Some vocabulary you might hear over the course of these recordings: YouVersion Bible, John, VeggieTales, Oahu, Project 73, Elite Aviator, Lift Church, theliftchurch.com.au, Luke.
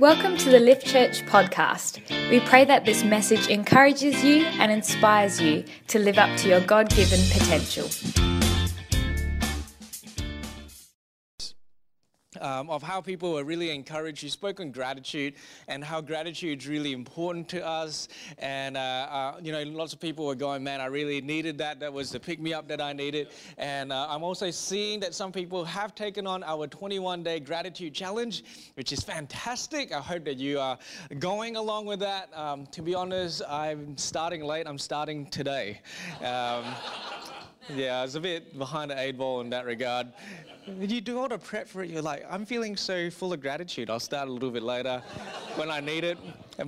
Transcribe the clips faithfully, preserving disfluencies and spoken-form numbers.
Welcome to the Lift Church podcast. We pray that this message encourages you and inspires you to live up to your God-given potential. Um, of how people were really encouraged. You spoke on gratitude and how gratitude is really important to us. And, uh, uh, you know, lots of people were going, man, I really needed that. That was the pick-me-up that I needed. And uh, I'm also seeing that some people have taken on our twenty-one day gratitude challenge, which is fantastic. I hope that you are going along with that. Um, to be honest, I'm starting late. I'm starting today. Um, yeah, I was a bit behind the eight ball in that regard. You do all the prep for it, you're like, I'm feeling so full of gratitude. I'll start a little bit later when I need it.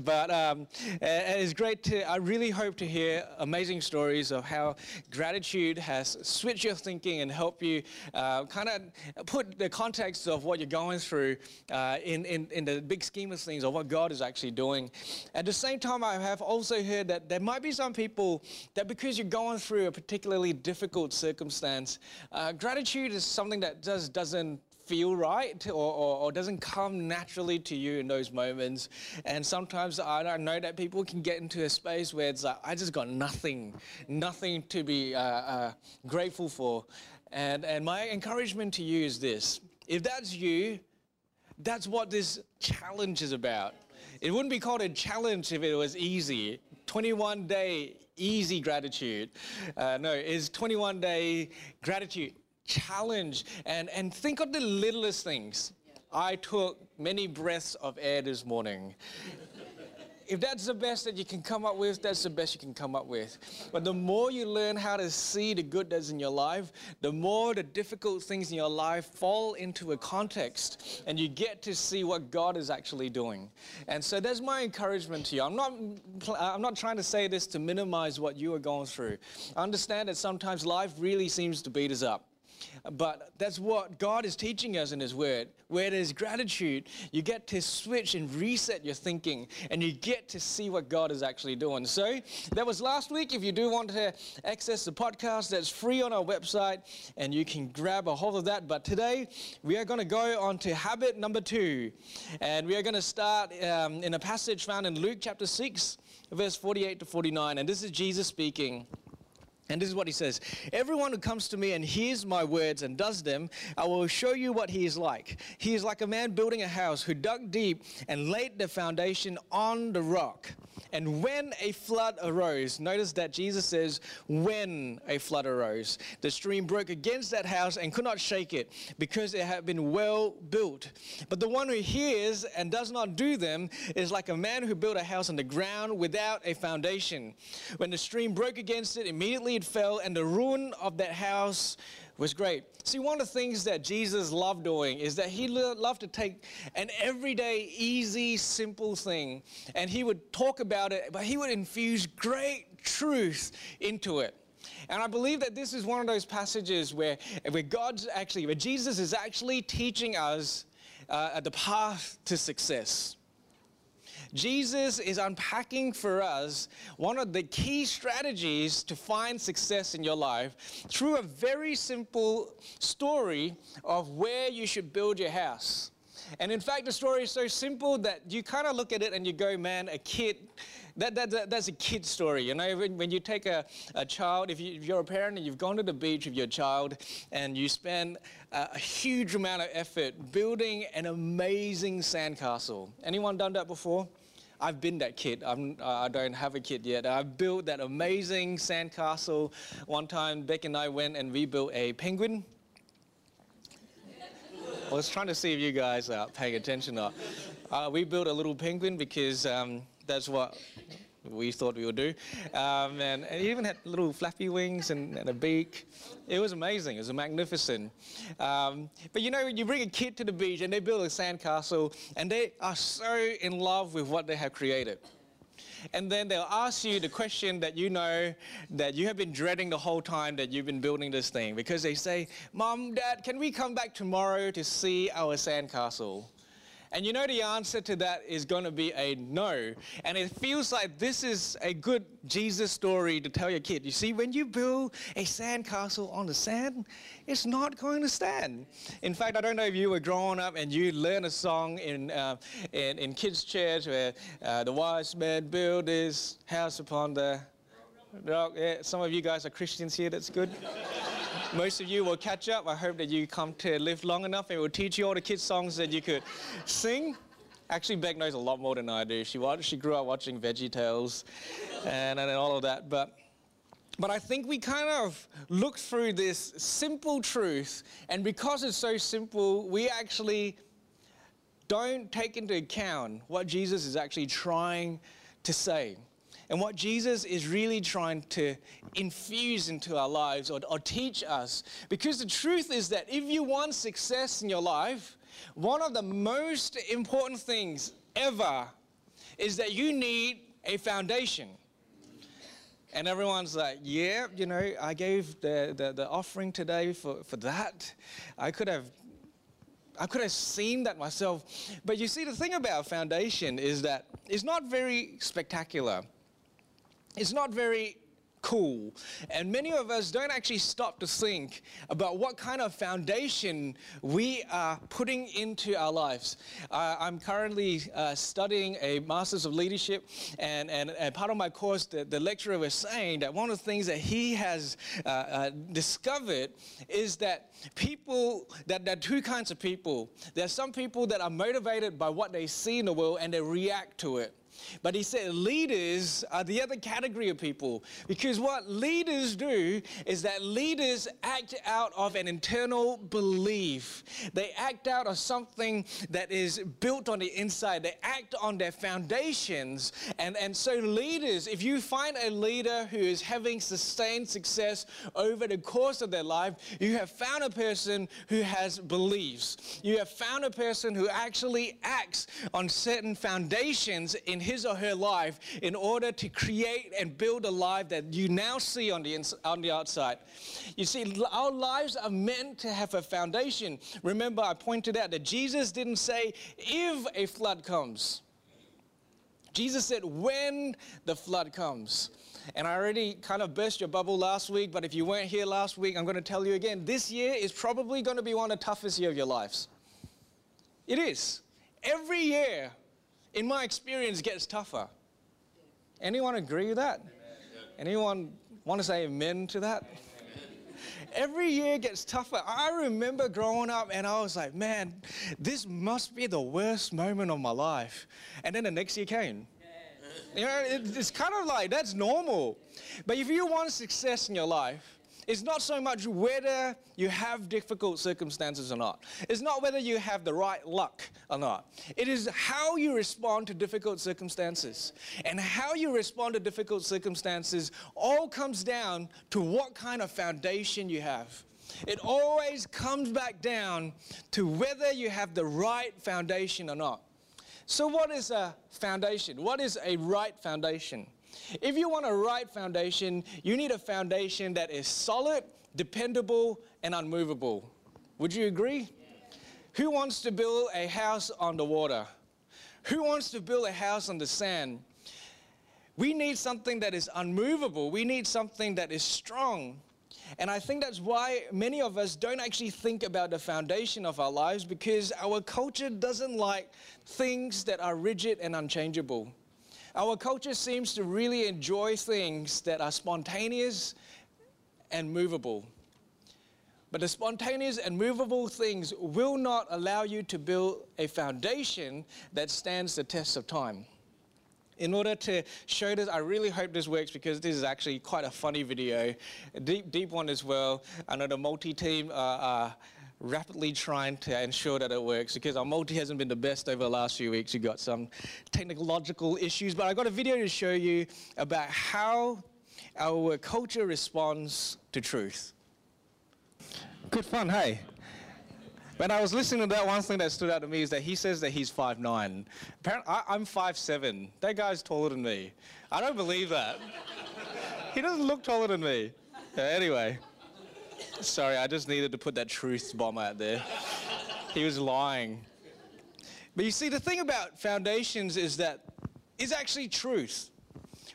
But um, it's great to, I really hope to hear amazing stories of how gratitude has switched your thinking and helped you uh, kind of put the context of what you're going through uh, in, in, in the big scheme of things, or what God is actually doing. At the same time, I have also heard that there might be some people that because you're going through a particularly difficult circumstance, uh, gratitude is something that just doesn't feel right, or, or, or doesn't come naturally to you in those moments. And sometimes I, I know that people can get into a space where it's like, I just got nothing, nothing to be uh, uh, grateful for. And, and my encouragement to you is this: if that's you, that's what this challenge is about. It wouldn't be called a challenge if it was easy. twenty-one day easy gratitude. Uh, no, it's twenty-one day gratitude challenge. And and think of the littlest things. I took many breaths of air this morning. If that's the best that you can come up with, that's the best you can come up with. But the more you learn how to see the good that's in your life, the more the difficult things in your life fall into a context, and you get to see what God is actually doing. And so that's my encouragement to you. I'm not, I'm not trying to say this to minimize what you are going through. I understand that sometimes life really seems to beat us up. But that's what God is teaching us in His Word. Where there's gratitude, you get to switch and reset your thinking, and you get to see what God is actually doing. So that was last week. If you do want to access the podcast, that's free on our website, and you can grab a hold of that. But today, we are going to go on to habit number two, and we are going to start um, in a passage found in Luke chapter six, verse forty-eight to forty-nine, and this is Jesus speaking. And this is what He says: "Everyone who comes to me and hears my words and does them, I will show you what he is like. He is like a man building a house who dug deep and laid the foundation on the rock. And when a flood arose," notice that Jesus says, when a flood arose, "the stream broke against that house and could not shake it, because it had been well built. But the one who hears and does not do them is like a man who built a house on the ground without a foundation. When the stream broke against it, immediately it fell, and the ruin of that house was great." See, one of the things that Jesus loved doing is that He loved to take an everyday, easy, simple thing, and He would talk about it, but He would infuse great truth into it. And I believe that this is one of those passages where, where God's actually, where Jesus is actually teaching us uh, the path to success. Jesus is unpacking for us one of the key strategies to find success in your life through a very simple story of where you should build your house. And in fact, the story is so simple that you kind of look at it and you go, man, a kid, that, that, that, that's a kid story. You know, when, when you take a, a child, if, you, if you're a parent and you've gone to the beach with your child and you spend a, a huge amount of effort building an amazing sandcastle. Anyone done that before? I've been that kid. I'm, I don't have a kid yet. I built that amazing sandcastle. One time, Beck and I went and we built a penguin. I was trying to see if you guys are paying attention or not. Uh, we built a little penguin because um, that's what we thought we would do. Um, and it even had little flappy wings and, and a beak. It was amazing. It was magnificent. Um, but you know, you bring a kid to the beach and they build a sandcastle and they are so in love with what they have created. And then they'll ask you the question that you know that you have been dreading the whole time that you've been building this thing, because they say, "Mom, Dad, can we come back tomorrow to see our sandcastle?" And you know the answer to that is going to be a no. And it feels like this is a good Jesus story to tell your kid. You see, when you build a sandcastle on the sand, it's not going to stand. In fact, I don't know if you were growing up and you learned a song in, uh, in, in kids' church where uh, the wise man built his house upon the rock. Yeah, some of you guys are Christians here. That's good. Most of you will catch up. I hope that you come to live long enough and we'll teach you all the kids' songs that you could sing. Actually, Beck knows a lot more than I do. She watched, she grew up watching VeggieTales and, and all of that. But, but I think we kind of look through this simple truth, and because it's so simple, we actually don't take into account what Jesus is actually trying to say. And what Jesus is really trying to infuse into our lives or, or teach us. Because the truth is that if you want success in your life, one of the most important things ever is that you need a foundation. And everyone's like, yeah, you know, I gave the, the, the offering today for, for that. I could have, I could have seen that myself. But you see, the thing about foundation is that it's not very spectacular. It's not very cool, and many of us don't actually stop to think about what kind of foundation we are putting into our lives. Uh, I'm currently uh, studying a Master's of Leadership, and, and, and part of my course, the, the lecturer was saying that one of the things that he has uh, uh, discovered is that people, that there are two kinds of people. There are some people that are motivated by what they see in the world and they react to it. But he said leaders are the other category of people, because what leaders do is that leaders act out of an internal belief. They act out of something that is built on the inside. They act on their foundations. And, and so leaders, if you find a leader who is having sustained success over the course of their life, you have found a person who has beliefs. You have found a person who actually acts on certain foundations in his or her life in order to create and build a life that you now see on the inside, on the outside. You see, our lives are meant to have a foundation. Remember, I pointed out that Jesus didn't say, if a flood comes. Jesus said, when the flood comes. And I already kind of burst your bubble last week, but if you weren't here last week, I'm going to tell you again, this year is probably going to be one of the toughest years of your lives. It is. Every year, in my experience, it gets tougher. Anyone agree with that? Amen. Anyone want to say amen to that? Amen. Every year gets tougher. I remember growing up and I was like, man, this must be the worst moment of my life. And then the next year came. Yeah. You know, it, it's kind of like, that's normal. But if you want success in your life, it's not so much whether you have difficult circumstances or not. It's not whether you have the right luck or not. It is how you respond to difficult circumstances. And how you respond to difficult circumstances all comes down to what kind of foundation you have. It always comes back down to whether you have the right foundation or not. So what is a foundation? What is a right foundation? If you want a right foundation, you need a foundation that is solid, dependable, and unmovable. Would you agree? Yeah. Who wants to build a house on the water? Who wants to build a house on the sand? We need something that is unmovable. We need something that is strong. And I think that's why many of us don't actually think about the foundation of our lives, because our culture doesn't like things that are rigid and unchangeable. Our culture seems to really enjoy things that are spontaneous and movable. But the spontaneous and movable things will not allow you to build a foundation that stands the test of time. In order to show this, I really hope this works, because this is actually quite a funny video, a deep, deep one as well. I know the multi-team are, are rapidly trying to ensure that it works, because our multi hasn't been the best over the last few weeks. We've got some technological issues, but I've got a video to show you about how our culture responds to truth. Good fun, hey? When I was listening to that, one thing that stood out to me is that he says that he's five nine. Apparently, I, I'm five seven. That guy's taller than me. I don't believe that. He doesn't look taller than me. Uh, anyway. Sorry, I just needed to put that truth bomb out there. He was lying. But you see, the thing about foundations is that it's actually truth.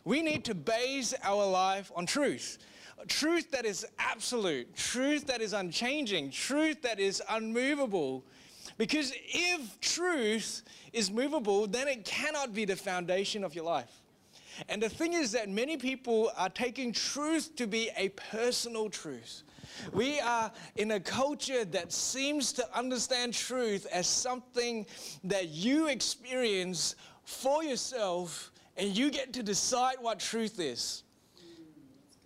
We need to base our life on truth. Truth that is absolute, truth that is unchanging, truth that is unmovable. Because if truth is movable, then it cannot be the foundation of your life. And the thing is that many people are taking truth to be a personal truth. We are in a culture that seems to understand truth as something that you experience for yourself, and you get to decide what truth is.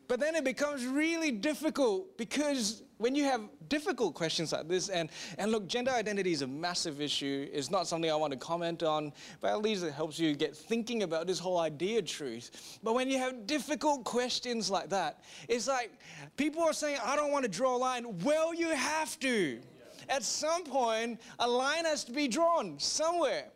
But then it becomes really difficult, because when you have difficult questions like this, and, and look, gender identity is a massive issue. It's not something I want to comment on, but at least it helps you get thinking about this whole idea of truth. But when you have difficult questions like that, it's like people are saying, I don't want to draw a line. Well, you have to. Yeah. At some point, a line has to be drawn somewhere.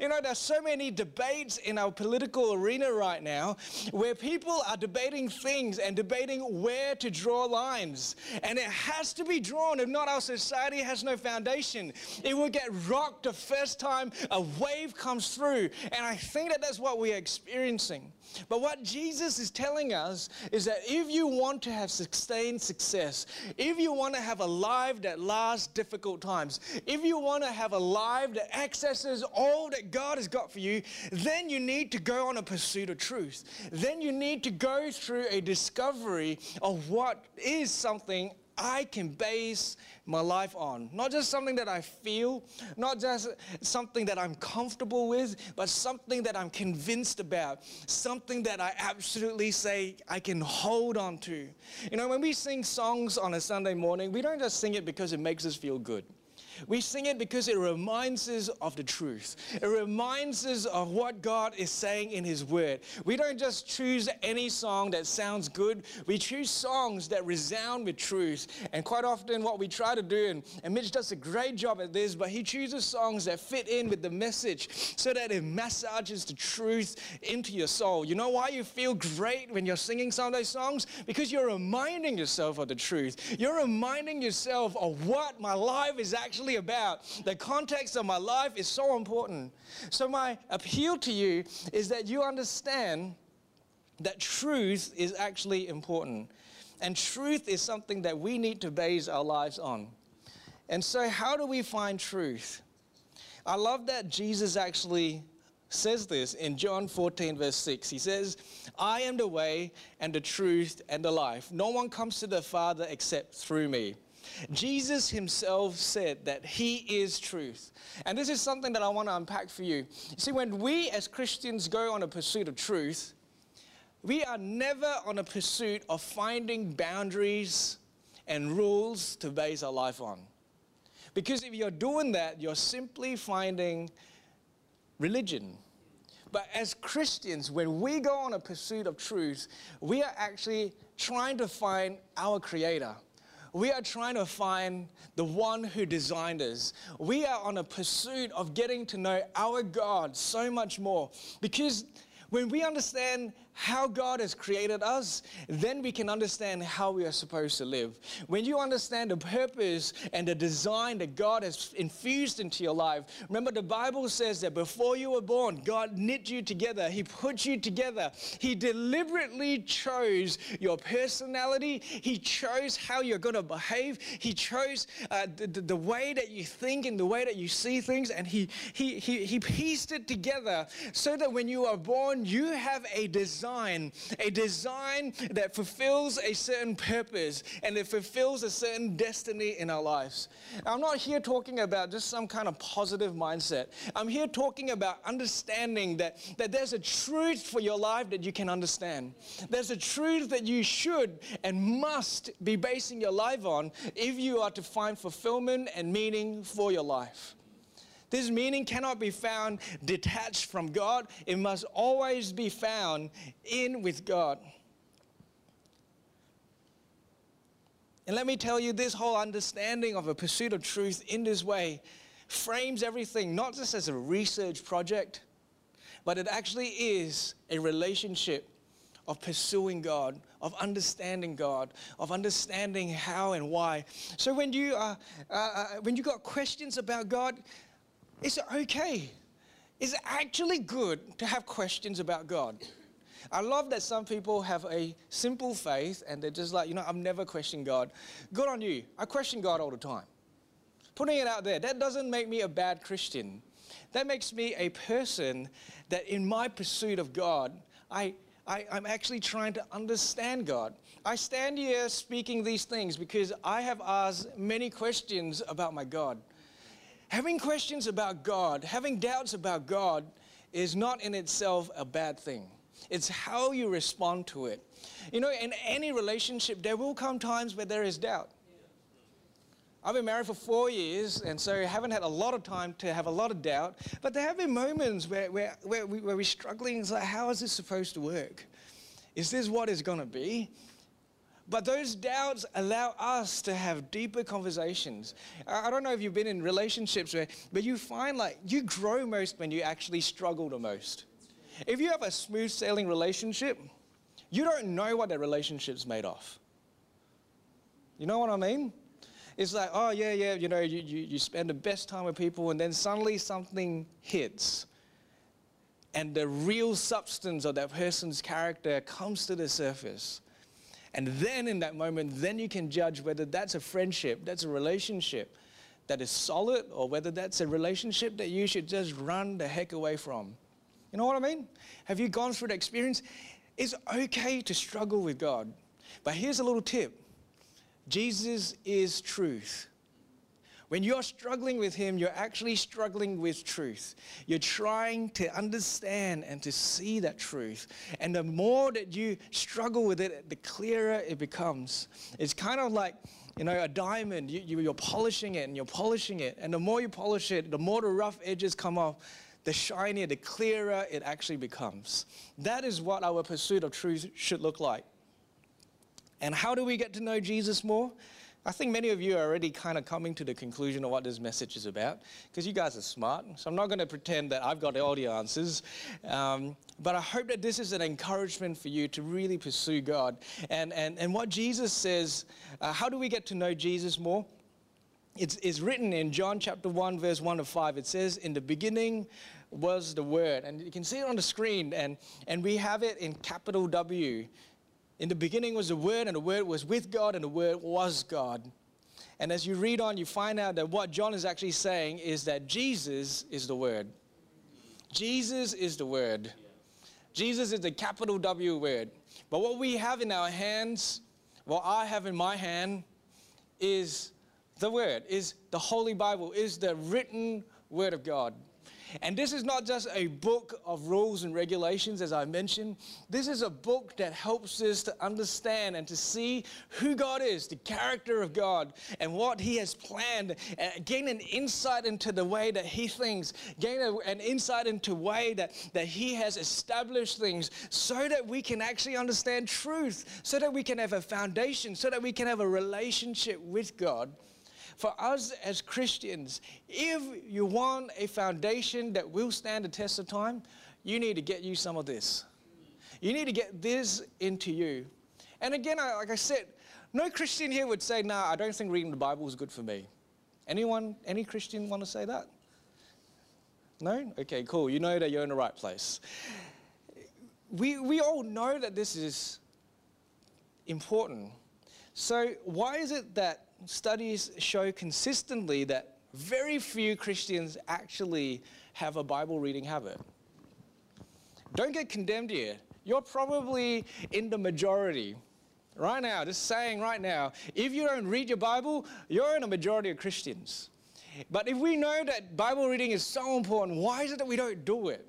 You know, there's so many debates in our political arena right now where people are debating things and debating where to draw lines. And it has to be drawn. If not, our society has no foundation. It will get rocked the first time a wave comes through. And I think that that's what we're experiencing. But what Jesus is telling us is that if you want to have sustained success, if you want to have a life that lasts difficult times, if you want to have a life that accesses all that God has got for you, then you need to go on a pursuit of truth. Then you need to go through a discovery of what is something I can base my life on. Not just something that I feel, not just something that I'm comfortable with, but something that I'm convinced about, something that I absolutely say I can hold on to. You know, when we sing songs on a Sunday morning, we don't just sing it because it makes us feel good. We sing it because it reminds us of the truth. It reminds us of what God is saying in His Word. We don't just choose any song that sounds good. We choose songs that resound with truth. And quite often what we try to do, and, and Mitch does a great job at this, but he chooses songs that fit in with the message so that it massages the truth into your soul. You know why you feel great when you're singing some of those songs? Because you're reminding yourself of the truth. You're reminding yourself of what my life is actually about. The context of my life is so important. So my appeal to you is that you understand that truth is actually important. And truth is something that we need to base our lives on. And so how do we find truth? I love that Jesus actually says this in John fourteen verse six. He says, I am the way and the truth and the life. No one comes to the Father except through me. Jesus himself said that he is truth. And this is something that I want to unpack for you. You see, when we as Christians go on a pursuit of truth, we are never on a pursuit of finding boundaries and rules to base our life on. Because if you're doing that, you're simply finding religion. But as Christians, when we go on a pursuit of truth, we are actually trying to find our Creator. We are trying to find the one who designed us. We are on a pursuit of getting to know our God so much more. Because when we understand how God has created us, then we can understand how we are supposed to live. When you understand the purpose and the design that God has infused into your life, remember the Bible says that before you were born, God knit you together. He put you together. He deliberately chose your personality. He chose how you're going to behave. He chose uh, the, the, the way that you think and the way that you see things, and he, he, he, he pieced it together so that when you are born, you have a design. A design that fulfills a certain purpose and it fulfills a certain destiny in our lives. I'm not here talking about just some kind of positive mindset. I'm here talking about understanding that, that there's a truth for your life that you can understand. There's a truth that you should and must be basing your life on if you are to find fulfillment and meaning for your life. This meaning cannot be found detached from God. It must always be found in with God. And let me tell you, this whole understanding of a pursuit of truth in this way frames everything, not just as a research project, but it actually is a relationship of pursuing God, of understanding God, of understanding how and why. So when you, uh, uh, when you got questions about God, It's okay. It's actually good to have questions about God. I love that some people have a simple faith and they're just like, you know, I've never questioned God. Good on you. I question God all the time. Putting it out there, that doesn't make me a bad Christian. That makes me a person that in my pursuit of God, I, I, I'm actually trying to understand God. I stand here speaking these things because I have asked many questions about my God. Having questions about God, having doubts about God is not in itself a bad thing. It's how you respond to it. You know, in any relationship, there will come times where there is doubt. I've been married for four years, and so I haven't had a lot of time to have a lot of doubt. But there have been moments where, where, where, we, where we're struggling. It's like, how is this supposed to work? Is this what it's going to be? But those doubts allow us to have deeper conversations. I don't know if you've been in relationships where, but you find like you grow most when you actually struggle the most. If you have a smooth sailing relationship, you don't know what that relationship's made of. You know what I mean? It's like, oh, yeah, yeah, you know, you, you, you spend the best time with people and then suddenly something hits. And the real substance of that person's character comes to the surface. And then in that moment, then you can judge whether that's a friendship, that's a relationship that is solid, or whether that's a relationship that you should just run the heck away from. You know what I mean? Have you gone through the experience? It's okay to struggle with God. But here's a little tip. Jesus is truth. When you're struggling with him, you're actually struggling with truth. You're trying to understand and to see that truth. And the more that you struggle with it, the clearer it becomes. It's kind of like, you know, a diamond. You, you, you're polishing it and you're polishing it. And the more you polish it, the more the rough edges come off. The shinier, the clearer it actually becomes. That is what our pursuit of truth should look like. And how do we get to know Jesus more? I think many of you are already kind of coming to the conclusion of what this message is about, because you guys are smart. So I'm not going to pretend that I've got all the answers. Um, but I hope that this is an encouragement for you to really pursue God. And, and, and what Jesus says, uh, how do we get to know Jesus more? It's, it's written in John chapter one, verse one to five. It says, in the beginning was the Word. And you can see it on the screen. And, and we have it in capital W. In the beginning was the Word, and the Word was with God, and the Word was God. And as you read on, you find out that what John is actually saying is that Jesus is the Word. Jesus is the Word. Jesus is the capital W Word. But what we have in our hands, what I have in my hand, is the Word, is the Holy Bible, is the written Word of God. And this is not just a book of rules and regulations, as I mentioned. This is a book that helps us to understand and to see who God is, the character of God, and what he has planned, and gain an insight into the way that he thinks, gain a, an insight into the way that, that he has established things, so that we can actually understand truth, so that we can have a foundation, so that we can have a relationship with God. For us as Christians, if you want a foundation that will stand the test of time, you need to get you some of this. You need to get this into you. And again, like I said, no Christian here would say, nah, I don't think reading the Bible is good for me. Anyone, any Christian want to say that? No? Okay, cool. You know that you're in the right place. We, we all know that this is important. So why is it that studies show consistently that very few Christians actually have a Bible reading habit? Don't get condemned here. You're probably in the majority. Right now, just saying right now, if you don't read your Bible, you're in a majority of Christians. But if we know that Bible reading is so important, why is it that we don't do it?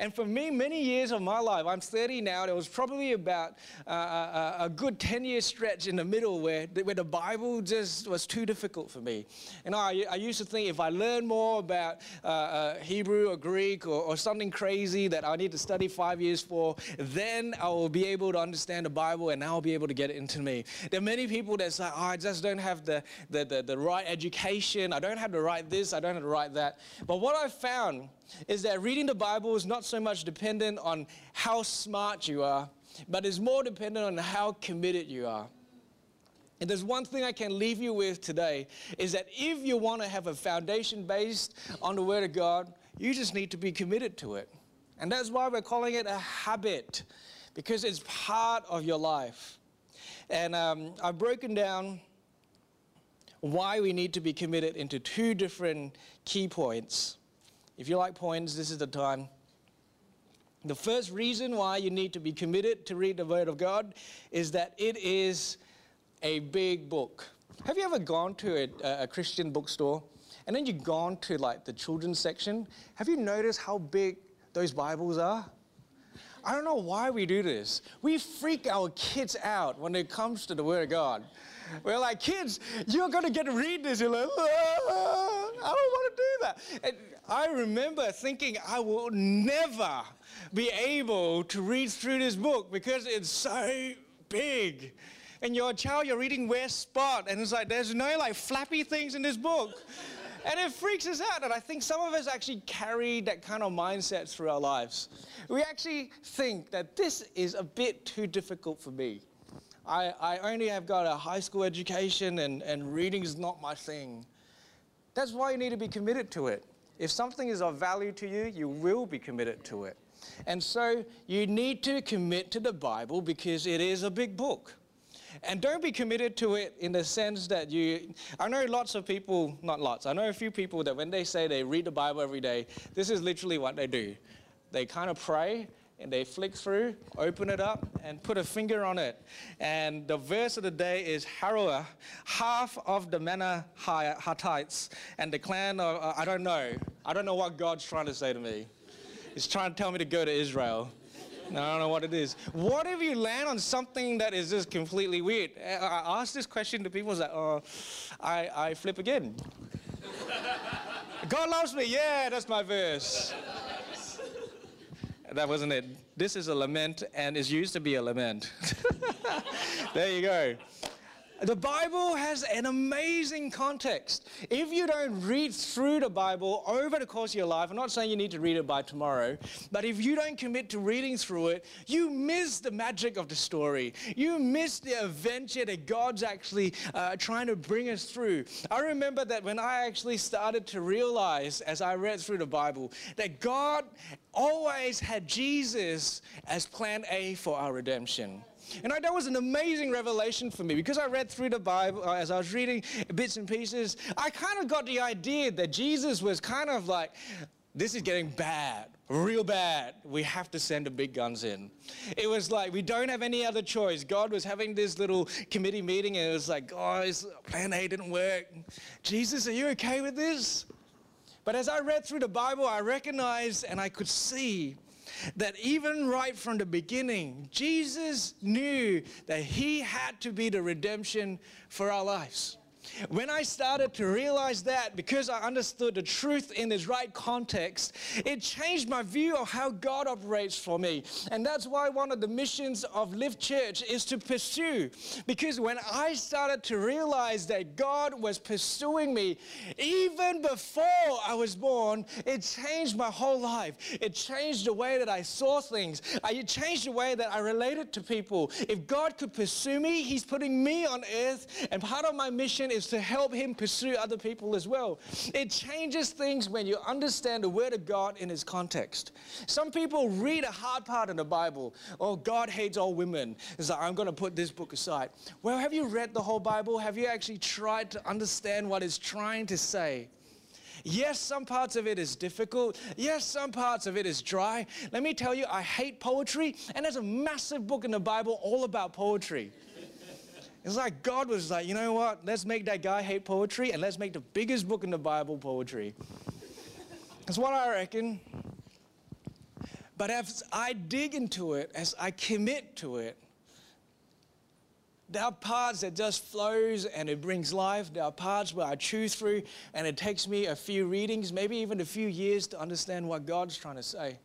And for me, many years of my life, I'm thirty now, there was probably about uh, a, a good ten-year stretch in the middle where, where the Bible just was too difficult for me. And I, I used to think if I learn more about uh, uh, Hebrew or Greek or, or something crazy that I need to study five years for, then I will be able to understand the Bible and I'll be able to get it into me. There are many people that say, oh, I just don't have the, the, the, the right education, I don't have the right this, I don't have the right that. But what I found is that reading the Bible is not so much dependent on how smart you are, but is more dependent on how committed you are. And there's one thing I can leave you with today, is that if you want to have a foundation based on the Word of God, you just need to be committed to it. And that's why we're calling it a habit, because it's part of your life. And um, I've broken down why we need to be committed into two different key points. If you like points, this is the time. The first reason why you need to be committed to read the Word of God is that it is a big book. Have you ever gone to a, a Christian bookstore and then you've gone to like the children's section? Have you noticed how big those Bibles are? I don't know why we do this. We freak our kids out when it comes to the Word of God. We're like, kids, you're going to get to read this. You're like, ah, I don't want to do that. And I remember thinking I will never be able to read through this book because it's so big. And you're a child, you're reading West Spot, and it's like, there's no like flappy things in this book. And it freaks us out. And I think some of us actually carry that kind of mindset through our lives. We actually think that this is a bit too difficult for me. I, I only have got a high school education, and, and reading is not my thing. That's why you need to be committed to it. If something is of value to you, you will be committed to it. And so you need to commit to the Bible because it is a big book. And don't be committed to it in the sense that you, I know lots of people, not lots, I know a few people that when they say they read the Bible every day, this is literally what they do. They kind of pray and they flick through, open it up and put a finger on it. And the verse of the day is Haroah, half of the Manahatites and the clan of, uh, I don't know. I don't know what God's trying to say to me. He's trying to tell me to go to Israel. No, I don't know what it is. What if you land on something that is just completely weird? I ask this question to people, it's like, oh, I, I flip again. God loves me, yeah, that's my verse. That wasn't it. This is a lament and is used to be a lament. There you go. The Bible has an amazing context. If you don't read through the Bible over the course of your life, I'm not saying you need to read it by tomorrow, but if you don't commit to reading through it, you miss the magic of the story. You miss the adventure that God's actually uh, trying to bring us through. I remember that when I actually started to realize as I read through the Bible that God always had Jesus as plan A for our redemption. And I, that was an amazing revelation for me because I read through the Bible uh, as I was reading bits and pieces. I kind of got the idea that Jesus was kind of like, this is getting bad, real bad. We have to send the big guns in. It was like, we don't have any other choice. God was having this little committee meeting and it was like, guys, plan A didn't work. Jesus, are you okay with this? But as I read through the Bible, I recognized and I could see that even right from the beginning, Jesus knew that he had to be the redemption for our lives. When I started to realize that, because I understood the truth in its right context, it changed my view of how God operates for me. And that's why one of the missions of Lift Church is to pursue. Because when I started to realize that God was pursuing me, even before I was born, it changed my whole life. It changed the way that I saw things. It changed the way that I related to people. If God could pursue me, he's putting me on earth. And part of my mission is to help him pursue other people as well. It changes things when you understand the Word of God in its context. Some people read a hard part in the Bible. Oh, God hates all women. It's like, I'm going to put this book aside. Well, have you read the whole Bible? Have you actually tried to understand what it's trying to say? Yes, some parts of it is difficult. Yes, some parts of it is dry. Let me tell you, I hate poetry, and there's a massive book in the Bible all about poetry. It's like God was like, you know what? Let's make that guy hate poetry, and let's make the biggest book in the Bible poetry. That's what I reckon. But as I dig into it, as I commit to it, there are parts that just flows and it brings life. There are parts where I chew through, and it takes me a few readings, maybe even a few years to understand what God's trying to say.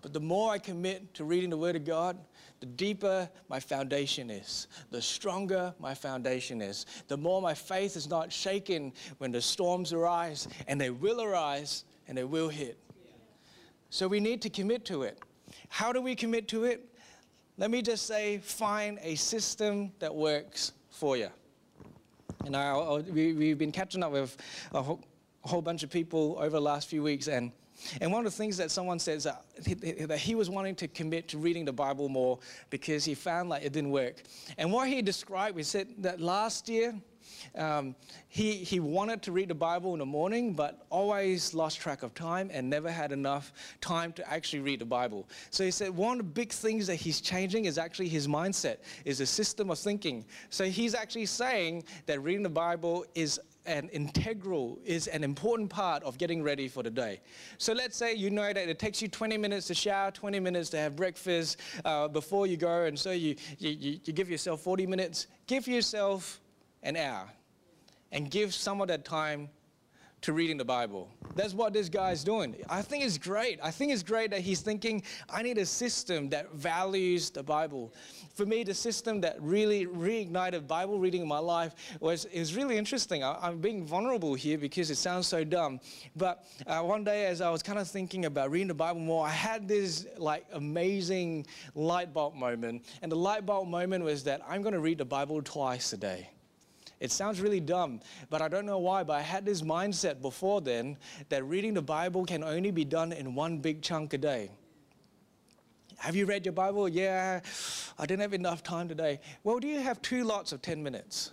But the more I commit to reading the Word of God, the deeper my foundation is, the stronger my foundation is, the more my faith is not shaken when the storms arise, and they will arise, and they will hit. Yeah. So we need to commit to it. How do we commit to it? Let me just say, find a system that works for you. You know, we, we've been catching up with a whole, a whole bunch of people over the last few weeks, and and one of the things that someone says that he, that he was wanting to commit to reading the Bible more because he found like it didn't work. And what he described, we said that last year um, he he wanted to read the Bible in the morning, but always lost track of time and never had enough time to actually read the Bible. So he said one of the big things that he's changing is actually his mindset, is a system of thinking. So he's actually saying that reading the Bible is and integral, is an important part of getting ready for the day. So let's say you know that it takes you twenty minutes to shower, twenty minutes to have breakfast uh, before you go, and so you, you, you give yourself forty minutes. Give yourself an hour and give some of that time to reading the Bible. That's what this guy's doing. I think it's great. I think it's great that he's thinking, I need a system that values the Bible. For me, the system that really reignited Bible reading in my life was, it was really interesting. I, I'm being vulnerable here because it sounds so dumb. But uh, one day as I was kind of thinking about reading the Bible more, I had this like amazing light bulb moment. And the light bulb moment was that I'm going to read the Bible twice a day. It sounds really dumb, but I don't know why, but I had this mindset before then that reading the Bible can only be done in one big chunk a day. Have you read your Bible? Yeah, I didn't have enough time today. Well, do you have two lots of ten minutes?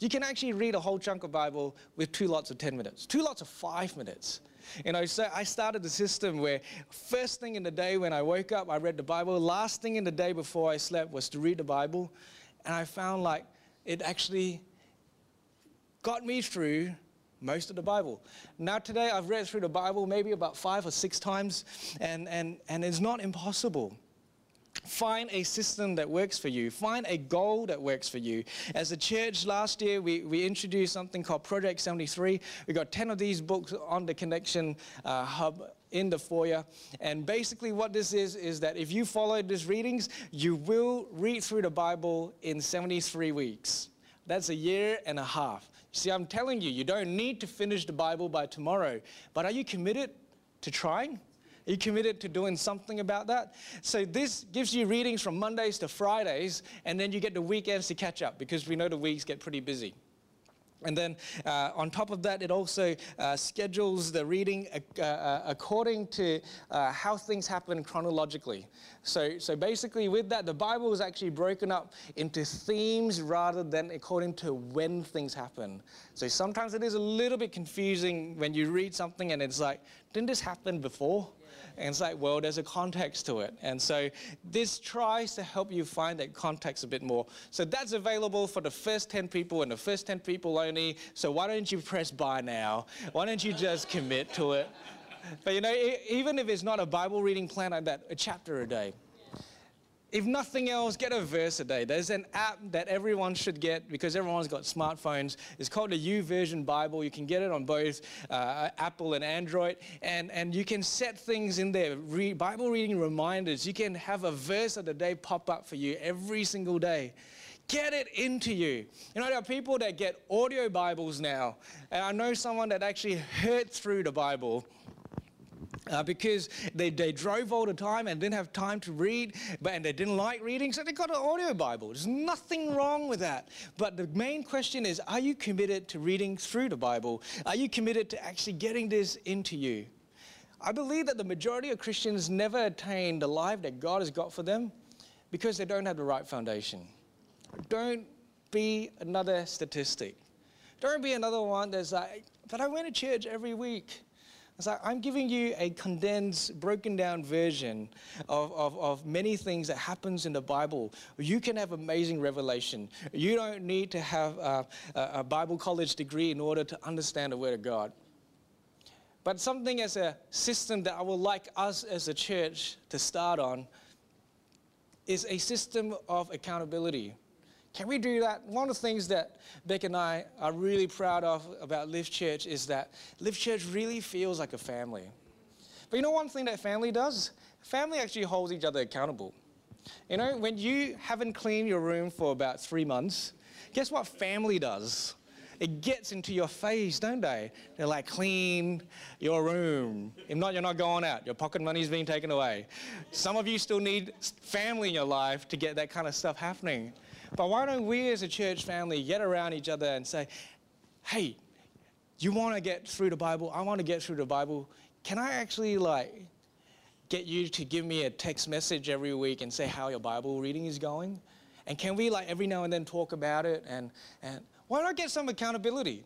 You can actually read a whole chunk of Bible with two lots of ten minutes, two lots of five minutes. You know, so I started the system where first thing in the day when I woke up, I read the Bible. Last thing in the day before I slept was to read the Bible. And I found like it actually got me through most of the Bible. Now today I've read through the Bible maybe about five or six times, and, and, and it's not impossible. Find a system that works for you. Find a goal that works for you. As a church last year, we, we introduced something called Project seventy-three. We got ten of these books on the Connection uh, Hub in the foyer. And basically what this is, is that if you follow these readings, you will read through the Bible in seventy-three weeks. That's a year and a half. See, I'm telling you, you don't need to finish the Bible by tomorrow. But are you committed to trying? Are you committed to doing something about that? So this gives you readings from Mondays to Fridays, and then you get the weekends to catch up because we know the weeks get pretty busy. And then uh, on top of that, it also uh, schedules the reading uh, uh, according to uh, how things happen chronologically. So, so basically with that, the Bible is actually broken up into themes rather than according to when things happen. So sometimes it is a little bit confusing when you read something and it's like, didn't this happen before? And it's like, well, there's a context to it. And so this tries to help you find that context a bit more. So that's available for the first ten people and the first ten people only. So why don't you press buy now? Why don't you just commit to it? But you know, even if it's not a Bible reading plan like that, a chapter a day. If nothing else, get a verse a day. There's an app that everyone should get because everyone's got smartphones. It's called the YouVersion Bible. You can get it on both uh, Apple and Android. And, and you can set things in there, Re- Bible reading reminders. You can have a verse of the day pop up for you every single day. Get it into you. You know, there are people that get audio Bibles now. And I know someone that actually heard through the Bible. Uh, because they, they drove all the time and didn't have time to read, but, and they didn't like reading, so they got an audio Bible. There's nothing wrong with that. But the main question is, are you committed to reading through the Bible? Are you committed to actually getting this into you? I believe that the majority of Christians never attain the life that God has got for them because they don't have the right foundation. Don't be another statistic. Don't be another one that's like, but I went to church every week. So I'm giving you a condensed, broken down version of, of, of many things that happens in the Bible. You can have amazing revelation. You don't need to have a, a Bible college degree in order to understand the Word of God. But something as a system that I would like us as a church to start on is a system of accountability. Can we do that? One of the things that Beck and I are really proud of about Lift Church is that Lift Church really feels like a family. But you know one thing that family does? Family actually holds each other accountable. You know, when you haven't cleaned your room for about three months, guess what family does? It gets into your face, don't they? They're like, clean your room. If not, you're not going out. Your pocket money is being taken away. Some of you still need family in your life to get that kind of stuff happening. But why don't we as a church family get around each other and say, hey, you want to get through the Bible? I want to get through the Bible. Can I actually like get you to give me a text message every week and say how your Bible reading is going? And can we like every now and then talk about it? And, and why not get some accountability?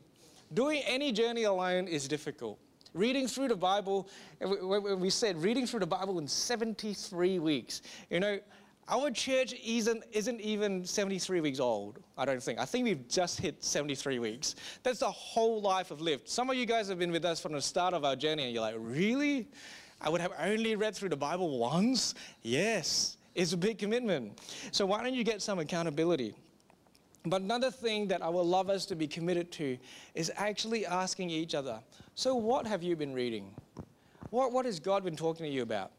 Doing any journey alone is difficult. Reading through the Bible, we said reading through the Bible in seventy-three weeks. You know, our church isn't, isn't even seventy-three weeks old, I don't think. I think we've just hit seventy-three weeks. That's the whole life of Lift. Some of you guys have been with us from the start of our journey, and you're like, really? I would have only read through the Bible once? Yes, it's a big commitment. So why don't you get some accountability? But another thing that I would love us to be committed to is actually asking each other, so what have you been reading? What, what has God been talking to you about?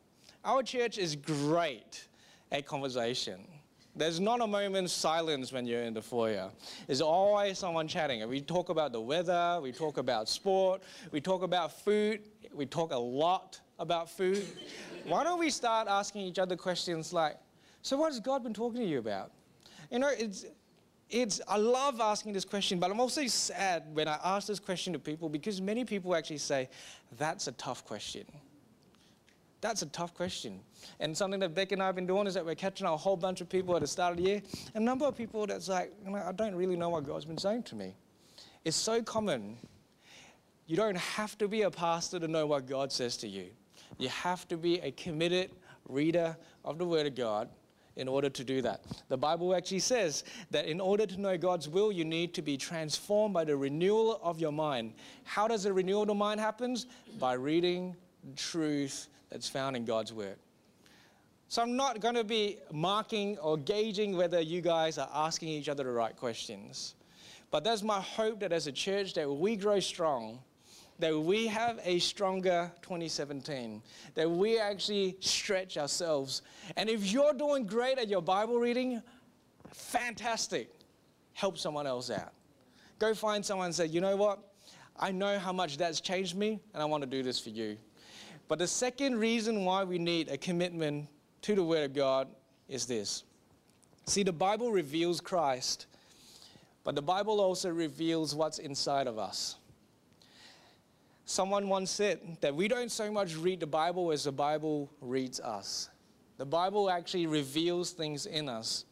Our church is great at conversation. There's not a moment's silence when you're in the foyer. There's always someone chatting. We talk about the weather, we talk about sport, we talk about food, we talk a lot about food. Why don't we start asking each other questions like, so what has God been talking to you about? You know, it's... It's, I love asking this question, but I'm also sad when I ask this question to people because many people actually say, that's a tough question. That's a tough question. And something that Beck and I have been doing is that we're catching a whole bunch of people at the start of the year. A number of people that's like, I don't really know what God's been saying to me. It's so common. You don't have to be a pastor to know what God says to you. You have to be a committed reader of the Word of God in order to do that. The Bible actually says that in order to know God's will, you need to be transformed by the renewal of your mind. How does the renewal of the mind happen? By reading truth that's found in God's Word. So I'm not going to be marking or gauging whether you guys are asking each other the right questions. But that's my hope that as a church that we grow strong, that we have a stronger twenty seventeen, that we actually stretch ourselves. And if you're doing great at your Bible reading, fantastic. Help someone else out. Go find someone and say, you know what? I know how much that's changed me, and I want to do this for you. But the second reason why we need a commitment to the Word of God is this. See, the Bible reveals Christ, but the Bible also reveals what's inside of us. Someone once said that we don't so much read the Bible as the Bible reads us. The Bible actually reveals things in us.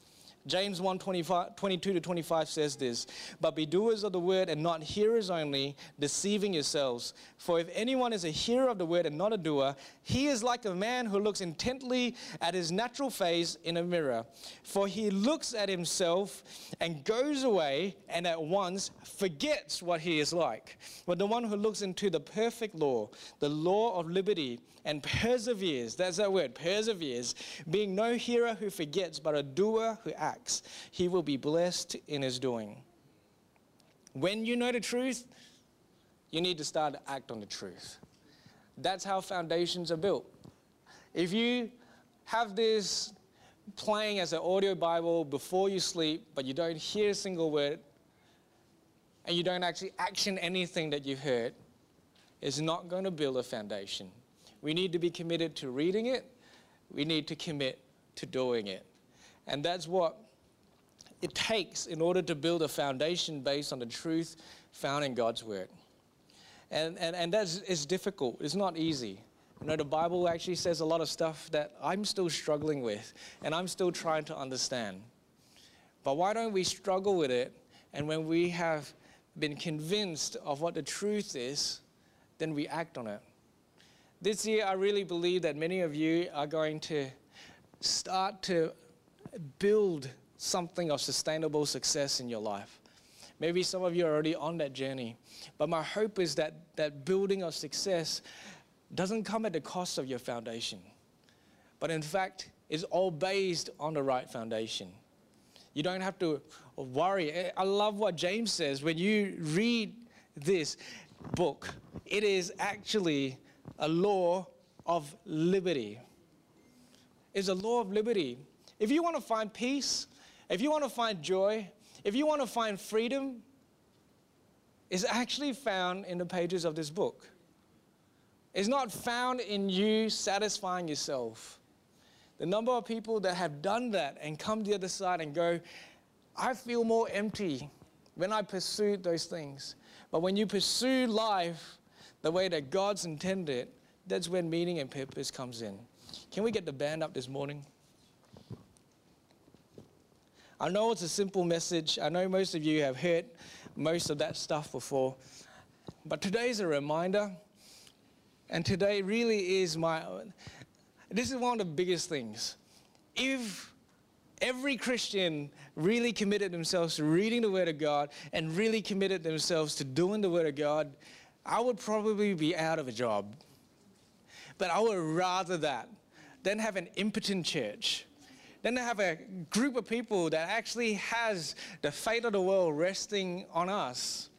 James one, twenty-two to twenty-five says this, but be doers of the word and not hearers only, deceiving yourselves. For if anyone is a hearer of the word and not a doer, he is like a man who looks intently at his natural face in a mirror. For he looks at himself and goes away and at once forgets what he is like. But the one who looks into the perfect law, the law of liberty, and perseveres, that's that word, perseveres, being no hearer who forgets, but a doer who acts, he will be blessed in his doing. When you know the truth, you need to start to act on the truth. That's how foundations are built. If you have this playing as an audio Bible before you sleep, but you don't hear a single word, and you don't actually action anything that you've heard, it's not going to build a foundation. We need to be committed to reading it. We need to commit to doing it. And that's what it takes in order to build a foundation based on the truth found in God's Word. And, and, and that's it's difficult. It's not easy. You know, the Bible actually says a lot of stuff that I'm still struggling with and I'm still trying to understand. But why don't we struggle with it? And when we have been convinced of what the truth is, then we act on it. This year, I really believe that many of you are going to start to build something of sustainable success in your life. Maybe some of you are already on that journey, but my hope is that that building of success doesn't come at the cost of your foundation, but in fact, it's all based on the right foundation. You don't have to worry. I love what James says. When you read this book, it is actually a law of liberty. It's a law of liberty. If you want to find peace, if you want to find joy, if you want to find freedom, it's actually found in the pages of this book. It's not found in you satisfying yourself. The number of people that have done that and come to the other side and go, I feel more empty when I pursued those things. But when you pursue life the way that God's intended, that's when meaning and purpose comes in. Can we get the band up this morning? I know it's a simple message. I know most of you have heard most of that stuff before. But today's a reminder. And today really is my... This is one of the biggest things. If every Christian really committed themselves to reading the Word of God and really committed themselves to doing the Word of God, I would probably be out of a job. But I would rather that than have an impotent church, than to have a group of people that actually has the fate of the world resting on us.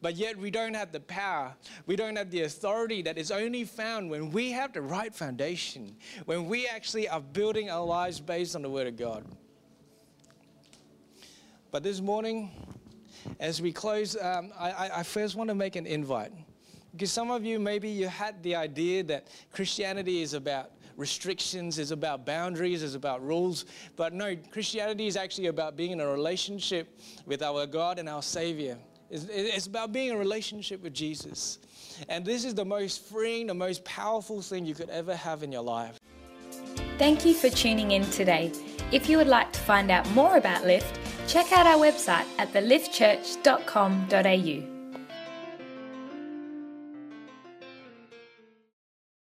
But yet we don't have the power, we don't have the authority that is only found when we have the right foundation, when we actually are building our lives based on the Word of God. But this morning, as we close, um, I, I first want to make an invite. Because some of you, maybe you had the idea that Christianity is about restrictions, is about boundaries, is about rules. But no, Christianity is actually about being in a relationship with our God and our Savior. It's, it's about being in a relationship with Jesus. And this is the most freeing, the most powerful thing you could ever have in your life. Thank you for tuning in today. If you would like to find out more about Lift, check out our website at the lift church dot com dot a u.